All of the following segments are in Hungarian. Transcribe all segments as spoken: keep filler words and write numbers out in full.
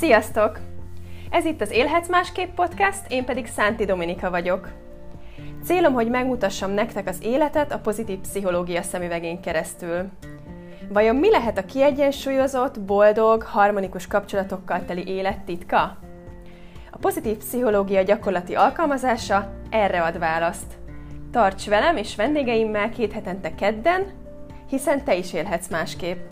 Sziasztok! Ez itt az Élhetsz Másképp podcast, én pedig Szánti Dominika vagyok. Célom, hogy megmutassam nektek az életet a pozitív pszichológia szemüvegén keresztül. Vajon mi lehet a kiegyensúlyozott, boldog, harmonikus kapcsolatokkal teli élet titka? A pozitív pszichológia gyakorlati alkalmazása erre ad választ. Tarts velem és vendégeimmel két hetente kedden, hiszen te is élhetsz másképp.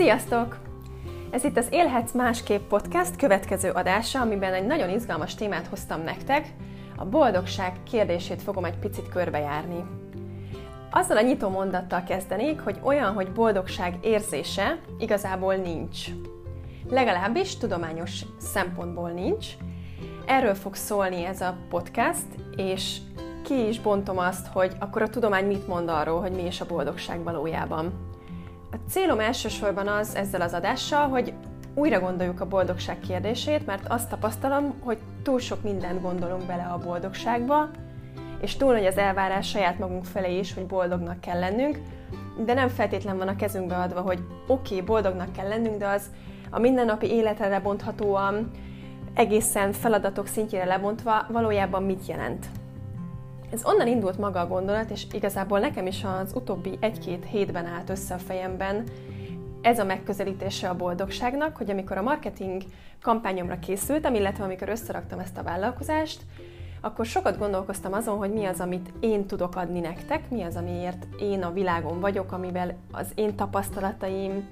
Sziasztok! Ez itt az Élhetsz Másképp podcast következő adása, amiben egy nagyon izgalmas témát hoztam nektek. A boldogság kérdését fogom egy picit körbejárni. Azzal a nyitó mondattal kezdenék, hogy olyan, hogy boldogság érzése igazából nincs. Legalábbis tudományos szempontból nincs. Erről fog szólni ez a podcast, és ki is bontom azt, hogy akkor a tudomány mit mond arról, hogy mi is a boldogság valójában. A célom elsősorban az ezzel az adással, hogy újra gondoljuk a boldogság kérdését, mert azt tapasztalom, hogy túl sok mindent gondolunk bele a boldogságba, és túl nagy az elvárás saját magunk felé is, hogy boldognak kell lennünk, de nem feltétlen van a kezünkbe adva, hogy oké, okay, boldognak kell lennünk, de az a mindennapi életre lebonthatóan, egészen feladatok szintjére lebontva valójában mit jelent. Ez onnan indult maga a gondolat, és igazából nekem is az utóbbi egy-két hétben állt össze a fejemben ez a megközelítése a boldogságnak, hogy amikor a marketing kampányomra készültem, illetve amikor összeraktam ezt a vállalkozást, akkor sokat gondolkoztam azon, hogy mi az, amit én tudok adni nektek, mi az, amiért én a világon vagyok, amivel az én tapasztalataim,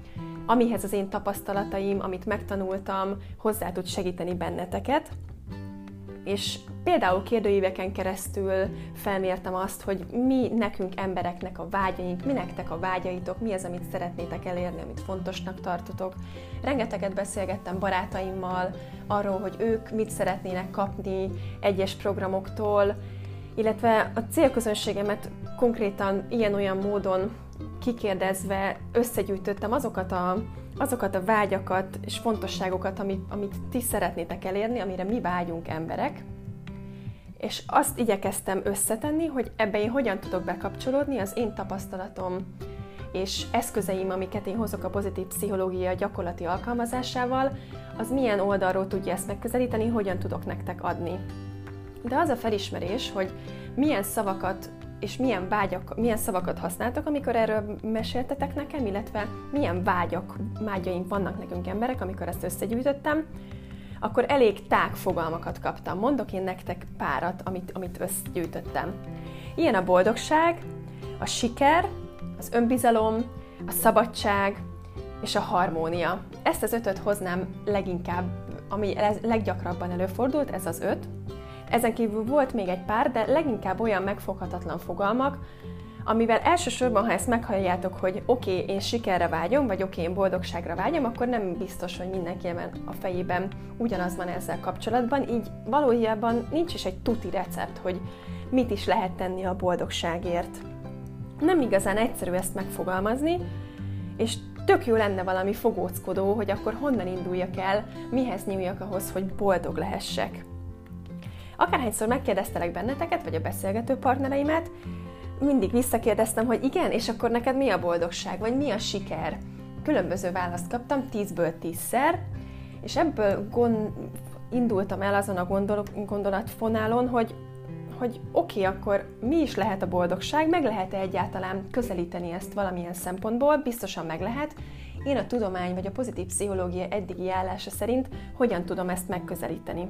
amihez az én tapasztalataim, amit megtanultam, hozzá tud segíteni benneteket. És például kérdőíveken keresztül felmértem azt, hogy mi nekünk embereknek a vágyaink, mi nektek a vágyaitok, mi az, amit szeretnétek elérni, amit fontosnak tartotok. Rengeteget beszélgettem barátaimmal arról, hogy ők mit szeretnének kapni egyes programoktól, illetve a célközönségemet konkrétan ilyen-olyan módon kikérdezve összegyűjtöttem azokat a, azokat a vágyakat és fontosságokat, amit, amit ti szeretnétek elérni, amire mi vágyunk emberek. És azt igyekeztem összetenni, hogy ebbe én hogyan tudok bekapcsolódni, az én tapasztalatom és eszközeim, amiket én hozok a pozitív pszichológia gyakorlati alkalmazásával, az milyen oldalról tudja ezt megközelíteni, hogyan tudok nektek adni. De az a felismerés, hogy milyen szavakat és milyen, vágyak, milyen szavakat használtok, amikor erről meséltetek nekem, illetve milyen vágyak, vágyaim vannak nekünk emberek, amikor ezt összegyűjtöttem, akkor elég tág fogalmakat kaptam. Mondok én nektek párat, amit, amit összegyűjtöttem. Ilyen a boldogság, a siker, az önbizalom, a szabadság és a harmónia. Ezt az ötöt hoznám leginkább, ami leggyakrabban előfordult, ez az öt. Ezen kívül volt még egy pár, de leginkább olyan megfoghatatlan fogalmak, amivel elsősorban, ha ezt meghalljátok, hogy oké, okay, én sikerre vágyom, vagy oké, okay, én boldogságra vágyom, akkor nem biztos, hogy mindenki a fejében ugyanaz van ezzel kapcsolatban, így valójában nincs is egy tuti recept, hogy mit is lehet tenni a boldogságért. Nem igazán egyszerű ezt megfogalmazni, és tök jó lenne valami fogóckodó, hogy akkor honnan induljak el, mihez nyúljak ahhoz, hogy boldog lehessek. Akárhányszor megkérdeztelek benneteket, vagy a beszélgető partnereimet, mindig visszakérdeztem, hogy igen, és akkor neked mi a boldogság, vagy mi a siker? Különböző választ kaptam, tízből tízszer, és ebből gond... indultam el azon a gondol... gondolatfonálon, hogy, hogy oké, okay, akkor mi is lehet a boldogság, meg lehet-e egyáltalán közelíteni ezt valamilyen szempontból, biztosan meg lehet. Én a tudomány, vagy a pozitív pszichológia eddigi állása szerint hogyan tudom ezt megközelíteni.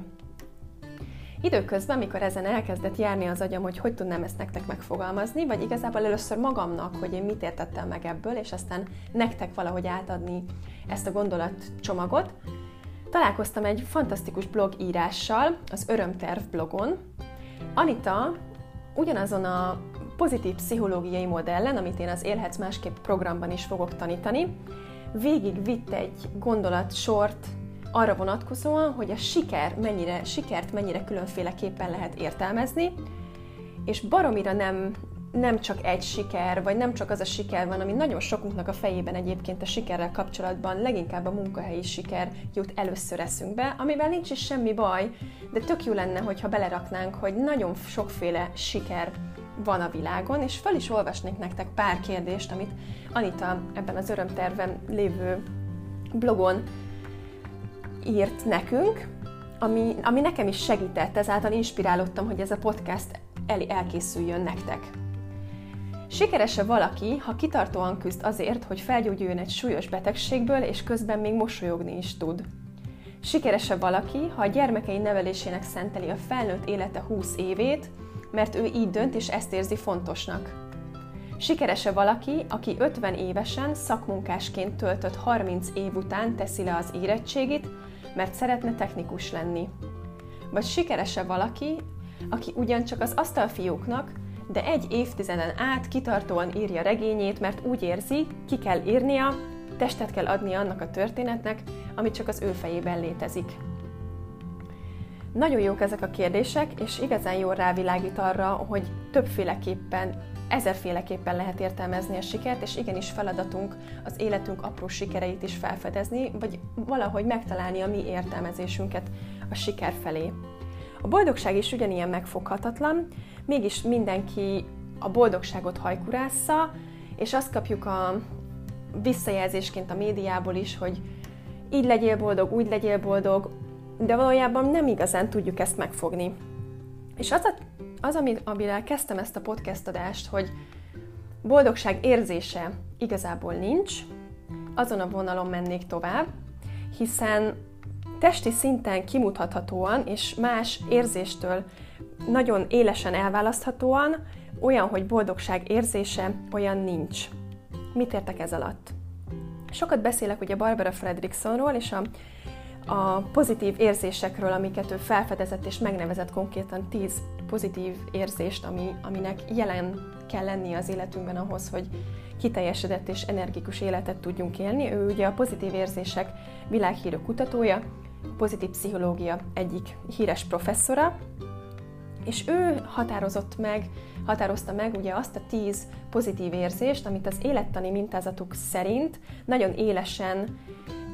Időközben, amikor ezen elkezdett járni az agyam, hogy hogy tudnám ezt nektek megfogalmazni, vagy igazából először magamnak, hogy én mit értettem meg ebből, és aztán nektek valahogy átadni ezt a gondolatcsomagot, találkoztam egy fantasztikus blog írással, az Örömterv blogon. Anita ugyanazon a pozitív pszichológiai modellen, amit én az Élhetsz Másképp programban is fogok tanítani, végig vitt egy gondolatsort, arra vonatkozóan, hogy a siker mennyire, sikert mennyire különféleképpen lehet értelmezni, és baromira nem nem csak egy siker, vagy nem csak az a siker van, ami nagyon sokunknak a fejében egyébként a sikerrel kapcsolatban, leginkább a munkahelyi siker jut először eszünkbe, amivel nincs is semmi baj, de tök jó lenne, hogyha beleraknánk, hogy nagyon sokféle siker van a világon, és fel is olvasnék nektek pár kérdést, amit Anita ebben az örömterven lévő blogon írt nekünk, ami, ami nekem is segített, ezáltal inspirálódtam, hogy ez a podcast el, elkészüljön nektek. Sikeres-e valaki, ha kitartóan küzd azért, hogy felgyógyuljon egy súlyos betegségből, és közben még mosolyogni is tud? Sikeres-e valaki, ha a gyermekei nevelésének szenteli a felnőtt élete húsz évét, mert ő így dönt és ezt érzi fontosnak? Sikeres-e valaki, aki ötven évesen szakmunkásként töltött harminc év után teszi le az érettségit, mert szeretne technikus lenni? Vagy sikeres-e valaki, aki ugyancsak az asztalfióknak, de egy évtizeden át kitartóan írja regényét, mert úgy érzi, ki kell írnia, testet kell adnia annak a történetnek, ami csak az ő fejében létezik? Nagyon jók ezek a kérdések, és igazán jól rávilágít arra, hogy többféleképpen, ezerféleképpen lehet értelmezni a sikert, és igenis feladatunk az életünk apró sikereit is felfedezni, vagy valahogy megtalálni a mi értelmezésünket a siker felé. A boldogság is ugyanilyen megfoghatatlan, mégis mindenki a boldogságot hajkurásza, és azt kapjuk a visszajelzésként a médiából is, hogy így legyél boldog, úgy legyél boldog, de valójában nem igazán tudjuk ezt megfogni. És az, a, az amit, amire kezdtem ezt a podcast adást, hogy boldogság érzése igazából nincs, azon a vonalon mennék tovább, hiszen testi szinten kimutathatóan és más érzéstől nagyon élesen elválaszthatóan olyan, hogy boldogság érzése, olyan nincs. Mit értek ez alatt? Sokat beszélek ugye Barbara Fredricksonról és a a pozitív érzésekről, amiket ő felfedezett és megnevezett konkrétan tíz pozitív érzést, ami, aminek jelen kell lennie az életünkben ahhoz, hogy kiteljesedett és energikus életet tudjunk élni. Ő ugye a pozitív érzések világhírű kutatója, pozitív pszichológia egyik híres professzora, és ő határozott meg, határozta meg ugye azt a tíz pozitív érzést, amit az élettani mintázatuk szerint nagyon élesen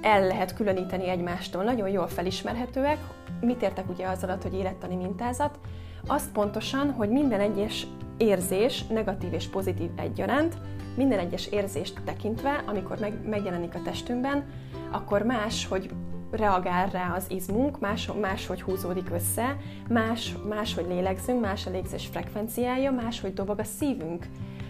el lehet különíteni egymástól, nagyon jól felismerhetőek. Mit értek ugye az alatt, hogy élettani mintázat? Azt pontosan, hogy minden egyes érzés, negatív és pozitív egyaránt, minden egyes érzést tekintve, amikor meg, megjelenik a testünkben, akkor más, hogy reagál rá az izmunk, más, máshogy húzódik össze, más, máshogy lélegzünk, más a légzés frekvenciája, máshogy dobog a szívünk,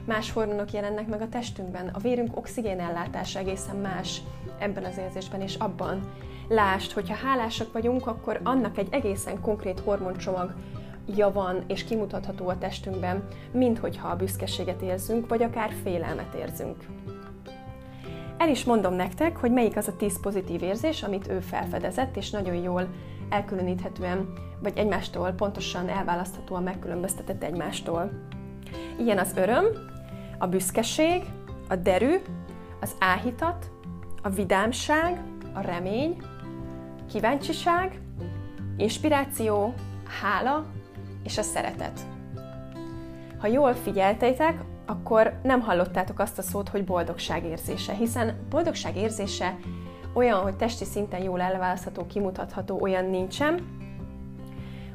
más hormonok jelennek meg a testünkben, a vérünk oxigénellátása egészen más ebben az érzésben és abban. Lásd, hogyha hálásak vagyunk, akkor annak egy egészen konkrét hormoncsomagja van és kimutatható a testünkben, mint hogyha a büszkeséget érzünk, vagy akár félelmet érzünk. El is mondom nektek, hogy melyik az a tíz pozitív érzés, amit ő felfedezett, és nagyon jól elkülöníthetően, vagy egymástól pontosan elválaszthatóan megkülönböztetett egymástól. Ilyen az öröm, a büszkeség, a derű, az áhítat, a vidámság, a remény, kíváncsiság, inspiráció, hála és a szeretet. Ha jól figyeltétek, akkor nem hallottátok azt a szót, hogy boldogság érzése, hiszen boldogság érzése olyan, hogy testi szinten jól elválasztható, kimutatható, olyan nincsen.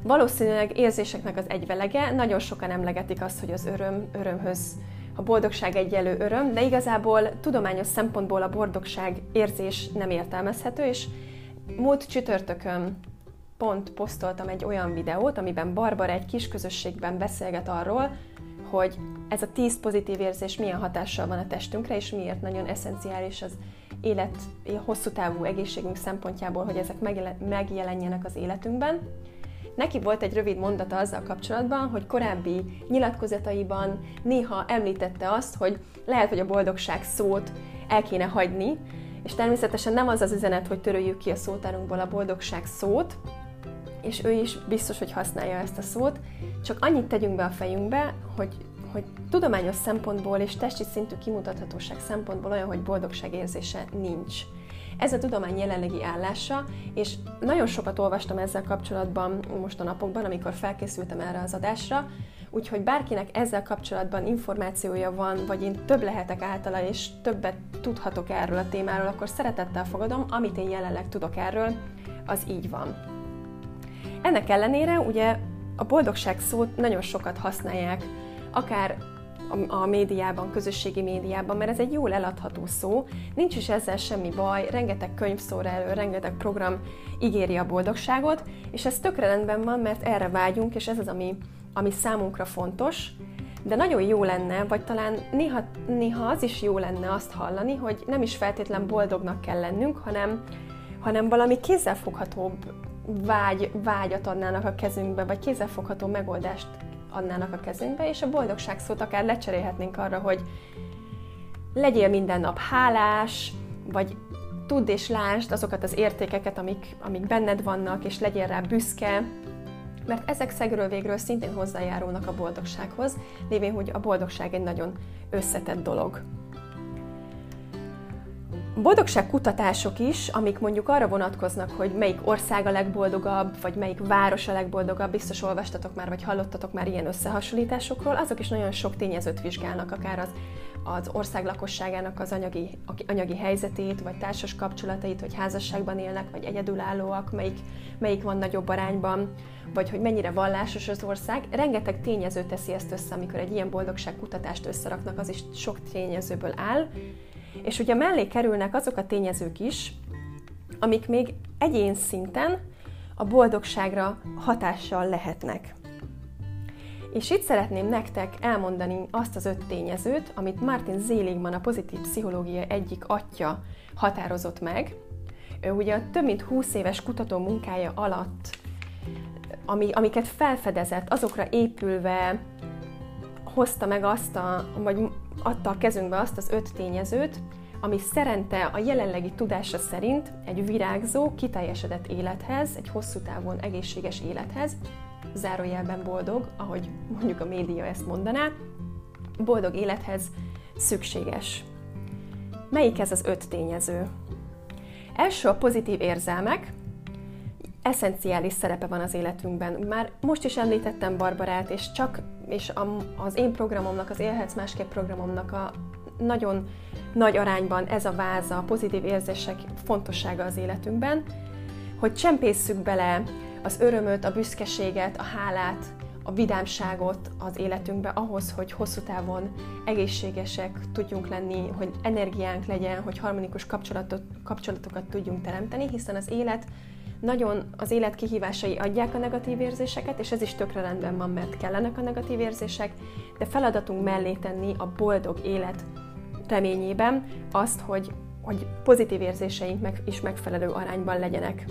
Valószínűleg érzéseknek az egyvelege, nagyon sokan emlegetik azt, hogy az öröm örömhöz, a boldogság egyenlő öröm, de igazából tudományos szempontból a boldogság érzés nem értelmezhető, és múlt csütörtökön pont posztoltam egy olyan videót, amiben Barbara egy kis közösségben beszélget arról, hogy ez a tíz pozitív érzés milyen hatással van a testünkre, és miért nagyon eszenciális az élet, hosszú távú egészségünk szempontjából, hogy ezek megjelenjenek az életünkben. Neki volt egy rövid mondata azzal kapcsolatban, hogy korábbi nyilatkozataiban néha említette azt, hogy lehet, hogy a boldogság szót el kéne hagyni, és természetesen nem az az üzenet, hogy töröljük ki a szótárunkból a boldogság szót, és ő is biztos, hogy használja ezt a szót, csak annyit tegyünk be a fejünkbe, hogy, hogy tudományos szempontból és testi szintű kimutathatóság szempontból olyan, hogy boldogság érzése nincs. Ez a tudomány jelenlegi állása, és nagyon sokat olvastam ezzel kapcsolatban most a napokban, amikor felkészültem erre az adásra, Úgyhogy bárkinek ezzel kapcsolatban információja van, vagy én több lehetek általa, és többet tudhatok erről a témáról, akkor szeretettel fogadom, amit én jelenleg tudok erről, az így van. Ennek ellenére ugye a boldogság szót nagyon sokat használják, akár a médiában, közösségi médiában, mert ez egy jól eladható szó, nincs is ezzel semmi baj, rengeteg könyv szól elő, rengeteg program ígéri a boldogságot, és ez tökre rendben van, mert erre vágyunk, és ez az, ami, ami számunkra fontos, de nagyon jó lenne, vagy talán néha, néha az is jó lenne azt hallani, hogy nem is feltétlen boldognak kell lennünk, hanem, hanem valami kézzelfoghatóbb vágy, vágyat adnának a kezünkbe, vagy kézzelfogható megoldást adnának a kezünkbe, és a boldogság szót akár lecserélhetnénk arra, hogy legyél minden nap hálás, vagy tudd és lásd azokat az értékeket, amik, amik benned vannak, és legyél rá büszke, mert ezek szegről végről szintén hozzájárulnak a boldogsághoz, lévén, hogy a boldogság egy nagyon összetett dolog. Boldogságkutatások is, amik mondjuk arra vonatkoznak, hogy melyik ország a legboldogabb, vagy melyik város a legboldogabb, biztos olvastatok már, vagy hallottatok már ilyen összehasonlításokról, azok is nagyon sok tényezőt vizsgálnak, akár az, az ország lakosságának az anyagi, anyagi helyzetét, vagy társas kapcsolatait, hogy házasságban élnek, vagy egyedülállóak, melyik, melyik van nagyobb arányban, vagy hogy mennyire vallásos az ország. Rengeteg tényező teszi ezt össze, amikor egy ilyen boldogságkutatást összeraknak, az is sok tényezőből áll. És ugye mellé kerülnek azok a tényezők is, amik még egyén szinten a boldogságra hatással lehetnek. És itt szeretném nektek elmondani azt az öt tényezőt, amit Martin Seligman, a pozitív pszichológia egyik atya határozott meg. Ő ugye a több mint húsz éves kutató munkája alatt, ami, amiket felfedezett, azokra épülve hozta meg azt a... vagy adta a kezünkbe azt az öt tényezőt, ami szerinte a jelenlegi tudása szerint egy virágzó, kiteljesedett élethez, egy hosszú távon egészséges élethez, zárójelben boldog, ahogy mondjuk a média ezt mondaná, boldog élethez szükséges. Melyik ez az öt tényező? Első a pozitív érzelmek, eszenciális szerepe van az életünkben. Már most is említettem Barbarát, és csak és a, az én programomnak, az Élhetsz Másképp programomnak a nagyon nagy arányban ez a váza, a pozitív érzések fontossága az életünkben, hogy csempésszük bele az örömöt, a büszkeséget, a hálát, a vidámságot az életünkbe ahhoz, hogy hosszú távon egészségesek tudjunk lenni, hogy energiánk legyen, hogy harmonikus kapcsolatot, kapcsolatokat tudjunk teremteni, hiszen az élet Nagyon az élet kihívásai adják a negatív érzéseket, és ez is tökre rendben van, mert kellenek a negatív érzések, de feladatunk mellé tenni a boldog élet reményében azt, hogy, hogy pozitív érzéseink meg, is megfelelő arányban legyenek.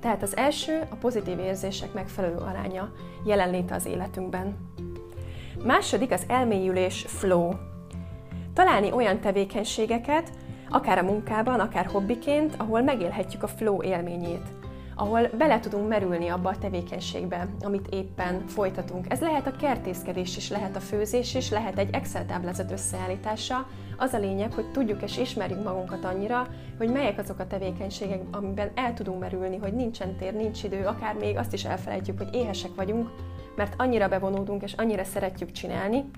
Tehát az első, a pozitív érzések megfelelő aránya jelenléte az életünkben. Második az elmélyülés, flow. Találni olyan tevékenységeket, akár a munkában, akár hobbiként, ahol megélhetjük a flow élményét, ahol bele tudunk merülni abba a tevékenységbe, amit éppen folytatunk. Ez lehet a kertészkedés is, lehet a főzés is, lehet egy Excel táblázat összeállítása. Az a lényeg, hogy tudjuk és ismerjük magunkat annyira, hogy melyek azok a tevékenységek, amiben el tudunk merülni, hogy nincsen tér, nincs idő, akár még azt is elfelejtjük, hogy éhesek vagyunk, mert annyira bevonódunk és annyira szeretjük csinálni.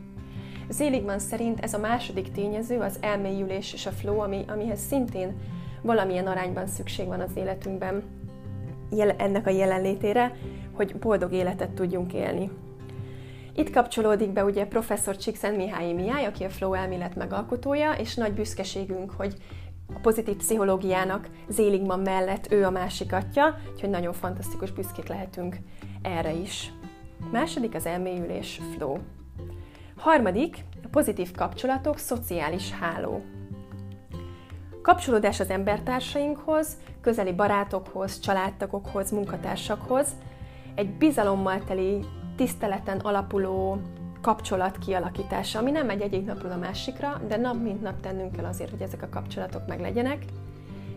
Seligman szerint ez a második tényező, az elmélyülés és a flow, ami, amihez szintén valamilyen arányban szükség van az életünkben, ennek a jelenlétére, hogy boldog életet tudjunk élni. Itt kapcsolódik be ugye professzor Csikszentmihályi Mihály, aki a flow elmélet megalkotója, és nagy büszkeségünk, hogy a pozitív pszichológiának Seligman mellett ő a másik atya, úgyhogy nagyon fantasztikus büszkék lehetünk erre is. Második az elmélyülés, flow. Harmadik, a pozitív kapcsolatok, szociális háló. Kapcsolódás az embertársainkhoz, közeli barátokhoz, családtagokhoz, munkatársakhoz, egy bizalommal teli, tiszteleten alapuló kapcsolat kialakítása, ami nem megy egyik napról a másikra, de nap mint nap tennünk kell azért, hogy ezek a kapcsolatok meglegyenek.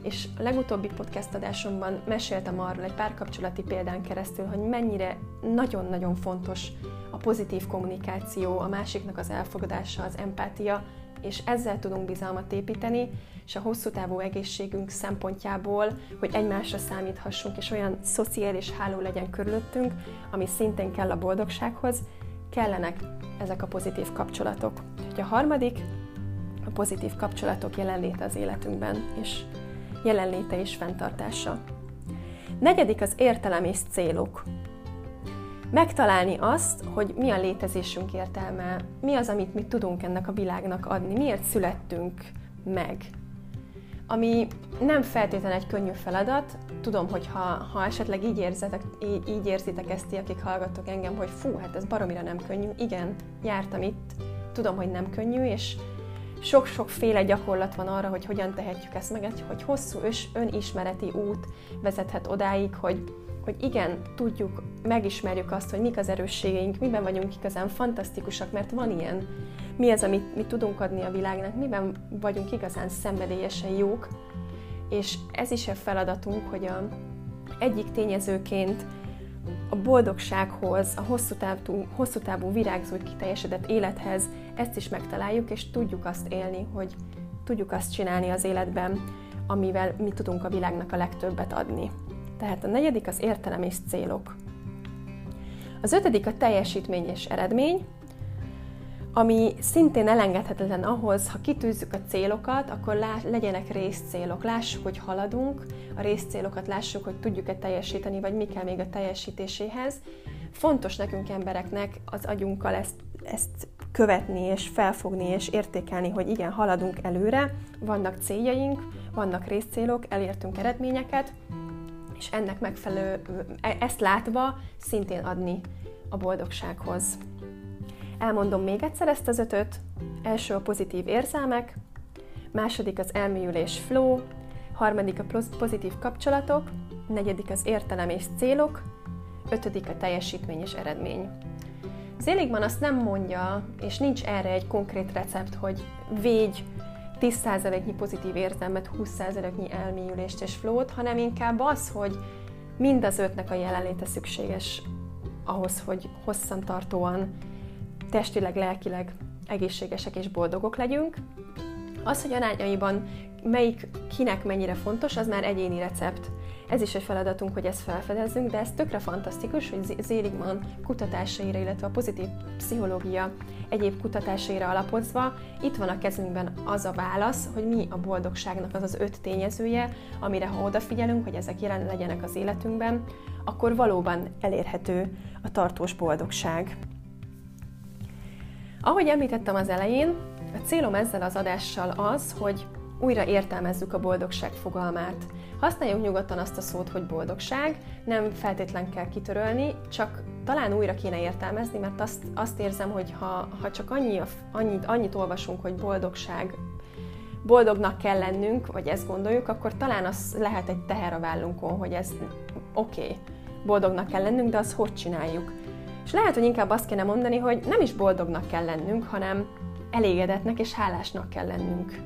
És a legutóbbi podcast adásomban meséltem arról egy párkapcsolati példán keresztül, hogy mennyire nagyon-nagyon fontos a pozitív kommunikáció, a másiknak az elfogadása, az empátia, és ezzel tudunk bizalmat építeni, és a hosszú távú egészségünk szempontjából, hogy egymásra számíthassunk, és olyan szociális háló legyen körülöttünk, ami szintén kell a boldogsághoz, kellenek ezek a pozitív kapcsolatok. Úgyhogy a harmadik, a pozitív kapcsolatok jelenléte az életünkben, és jelenléte és fenntartása. Negyedik az értelem és célok. Megtalálni azt, hogy mi a létezésünk értelme, mi az, amit mi tudunk ennek a világnak adni, miért születtünk meg. Ami nem feltétlenül egy könnyű feladat, tudom, hogy ha, ha esetleg így, érzetek, így, így érzitek ezt ti, akik hallgattok engem, hogy fú, hát ez baromira nem könnyű. Igen, jártam itt, tudom, hogy nem könnyű, és sok-sokféle gyakorlat van arra, hogy hogyan tehetjük ezt meg, hogy hosszú és önismereti út vezethet odáig, hogy, hogy igen, tudjuk, megismerjük azt, hogy mik az erősségeink, miben vagyunk igazán fantasztikusak, mert van ilyen. Mi az, amit mi tudunk adni a világnak, miben vagyunk igazán szenvedélyesen jók, és ez is a feladatunk, hogy a egyik tényezőként a boldogsághoz, a hosszú távú, hosszú távú virágzó kiteljesedett élethez ezt is megtaláljuk, és tudjuk azt élni, hogy tudjuk azt csinálni az életben, amivel mi tudunk a világnak a legtöbbet adni. Tehát a negyedik az értelem és célok. Az ötödik a teljesítmény és eredmény, ami szintén elengedhetetlen ahhoz, ha kitűzzük a célokat, akkor lá- legyenek részcélok. Lássuk, hogy haladunk, a részcélokat lássuk, hogy tudjuk-e teljesíteni, vagy mi kell még a teljesítéséhez. Fontos nekünk embereknek az agyunkkal ezt, ezt követni, és felfogni, és értékelni, hogy igen, haladunk előre, vannak céljaink, vannak részcélok, elértünk eredményeket, és ennek megfelelő, ezt látva szintén adni a boldogsághoz. Elmondom még egyszer ezt az ötöt. Első a pozitív érzelmek, második az elmélyülés flow, harmadik a pozitív kapcsolatok, negyedik az értelem és célok, ötödik a teljesítmény és eredmény. Seligman azt nem mondja, és nincs erre egy konkrét recept, hogy védj tíz százaléknyi pozitív érzelmet, húsz százaléknyi elmélyülést és flowt, hanem inkább az, hogy mind az ötnek a jelenléte szükséges ahhoz, hogy hosszantartóan testileg, lelkileg egészségesek és boldogok legyünk. Az, hogy arányaiban melyik kinek mennyire fontos, az már egyéni recept. Ez is egy feladatunk, hogy ezt felfedezzünk, de ez tökre fantasztikus, hogy Seligman kutatásaira, illetve a pozitív pszichológia egyéb kutatásaira alapozva, itt van a kezünkben az a válasz, hogy mi a boldogságnak az az öt tényezője, amire ha odafigyelünk, hogy ezek jelen legyenek az életünkben, akkor valóban elérhető a tartós boldogság. Ahogy említettem az elején, a célom ezzel az adással az, hogy újra értelmezzük a boldogság fogalmát. Használjuk nyugodtan azt a szót, hogy boldogság, nem feltétlen kell kitörölni, csak talán újra kéne értelmezni, mert azt, azt érzem, hogy ha, ha csak annyi, annyit, annyit olvasunk, hogy boldogság, boldognak kell lennünk, vagy ezt gondoljuk, akkor talán az lehet egy teher a vállunkon, hogy ez oké, okay, boldognak kell lennünk, de azt hogy csináljuk? És lehet, hogy inkább azt kéne mondani, hogy nem is boldognak kell lennünk, hanem elégedettnek és hálásnak kell lennünk.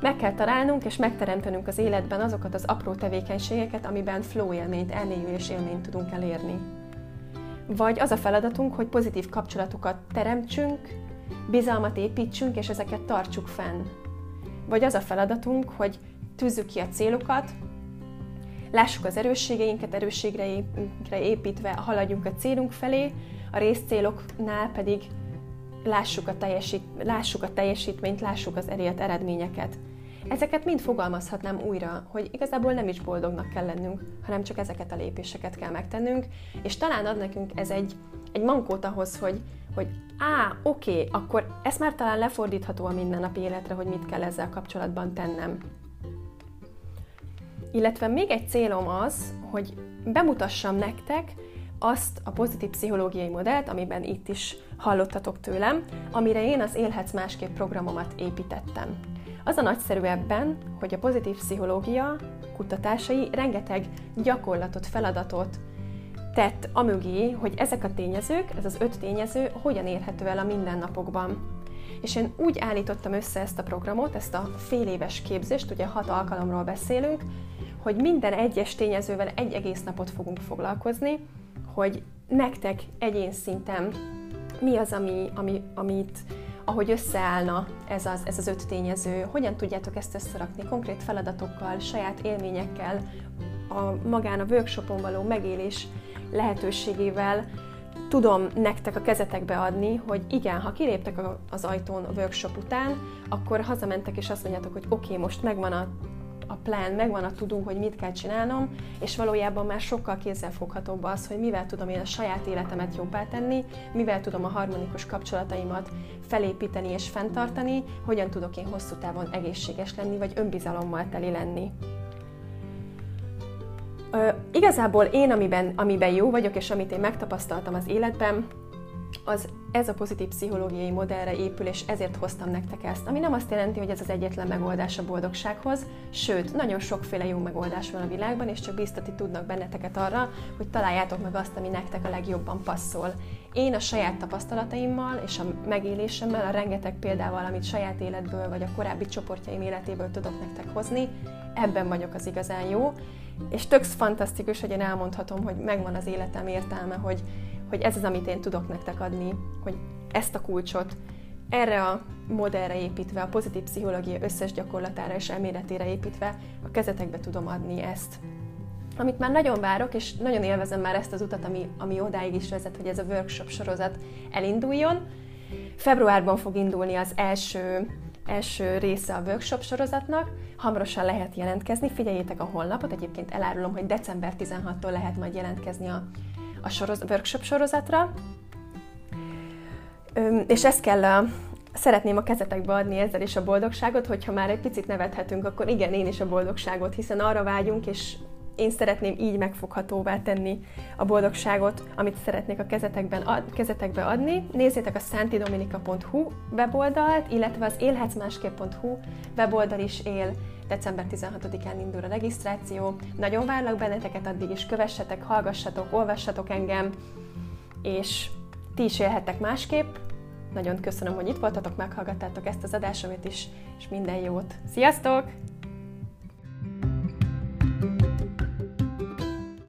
Meg kell találnunk és megteremtenünk az életben azokat az apró tevékenységeket, amiben flow élményt, elmélyülés élményt tudunk elérni. Vagy az a feladatunk, hogy pozitív kapcsolatokat teremtsünk, bizalmat építsünk, és ezeket tartsuk fenn. Vagy az a feladatunk, hogy tűzzük ki a célokat, lássuk az erősségeinket, erősségre építve haladjunk a célunk felé, a részcéloknál pedig lássuk a, teljesít, lássuk a teljesítményt, lássuk az elért eredményeket. Ezeket mind fogalmazhatnám újra, hogy igazából nem is boldognak kell lennünk, hanem csak ezeket a lépéseket kell megtennünk, és talán ad nekünk ez egy, egy mankót ahhoz, hogy, hogy á, oké, okay, akkor ez már talán lefordítható a mindennapi életre, hogy mit kell ezzel kapcsolatban tennem. Illetve még egy célom az, hogy bemutassam nektek azt a pozitív pszichológiai modellt, amiben itt is hallottatok tőlem, amire én az Élhetsz Másképp programomat építettem. Az a nagyszerű ebben, hogy a pozitív pszichológia kutatásai rengeteg gyakorlatot, feladatot tett amögé, hogy ezek a tényezők, ez az öt tényező hogyan érhető el a mindennapokban. És én úgy állítottam össze ezt a programot, ezt a fél éves képzést, ugye hat alkalomról beszélünk, hogy minden egyes tényezővel egy egész napot fogunk foglalkozni, hogy nektek egyén szinten mi az, ami, ami, amit, ahogy összeállna ez az, ez az öt tényező, hogyan tudjátok ezt összerakni konkrét feladatokkal, saját élményekkel, a magán a workshopon való megélés lehetőségével, tudom nektek a kezetekbe adni, hogy igen, ha kiléptek az ajtón a workshop után, akkor hazamentek és azt mondjátok, hogy oké, okay, most megvan a, a plán, megvan a tudó, hogy mit kell csinálnom, és valójában már sokkal kézzelfoghatóbb az, hogy mivel tudom én a saját életemet jobbá tenni, mivel tudom a harmonikus kapcsolataimat felépíteni és fenntartani, hogyan tudok én hosszú távon egészséges lenni, vagy önbizalommal teli lenni. Uh, igazából én, amiben, amiben jó vagyok, és amit én megtapasztaltam az életben, az ez a pozitív pszichológiai modellre épül, és ezért hoztam nektek ezt. Ami nem azt jelenti, hogy ez az egyetlen megoldás a boldogsághoz, sőt, nagyon sokféle jó megoldás van a világban, és csak biztatni tudnak benneteket arra, hogy találjátok meg azt, ami nektek a legjobban passzol. Én a saját tapasztalataimmal és a megélésemmel, a rengeteg példával, amit saját életből vagy a korábbi csoportjaim életéből tudok nektek hozni, ebben vagyok az igazán jó, és tök fantasztikus, hogy én elmondhatom, hogy megvan az életem értelme, hogy, hogy ez az, amit én tudok nektek adni, hogy ezt a kulcsot erre a modellre építve, a pozitív pszichológia összes gyakorlatára és elméletére építve a kezetekbe tudom adni ezt. Amit már nagyon várok, és nagyon élvezem már ezt az utat, ami, ami odáig is vezet, hogy ez a workshop sorozat elinduljon. Februárban fog indulni az első első része a workshop sorozatnak, hamarosan lehet jelentkezni, figyeljétek a honlapot, egyébként elárulom, hogy december tizenhatodikántól lehet majd jelentkezni a, a soroz, workshop sorozatra, Üm, és ezt kell a, szeretném a kezetekbe adni ezzel is a boldogságot, hogyha már egy picit nevethetünk, akkor igen, én is a boldogságot, hiszen arra vágyunk, és én szeretném így megfoghatóvá tenni a boldogságot, amit szeretnék a kezetekben ad, kezetekbe adni. Nézzétek a szánti dominika pont hu weboldalt, illetve az élhetsz másképp pont hu weboldal is él. december tizenhatodikán indul a regisztráció. Nagyon várlak benneteket, addig is kövessetek, hallgassatok, olvassatok engem, és ti is élhettek másképp. Nagyon köszönöm, hogy itt voltatok, meghallgattátok ezt az adásomat is, és minden jót. Sziasztok!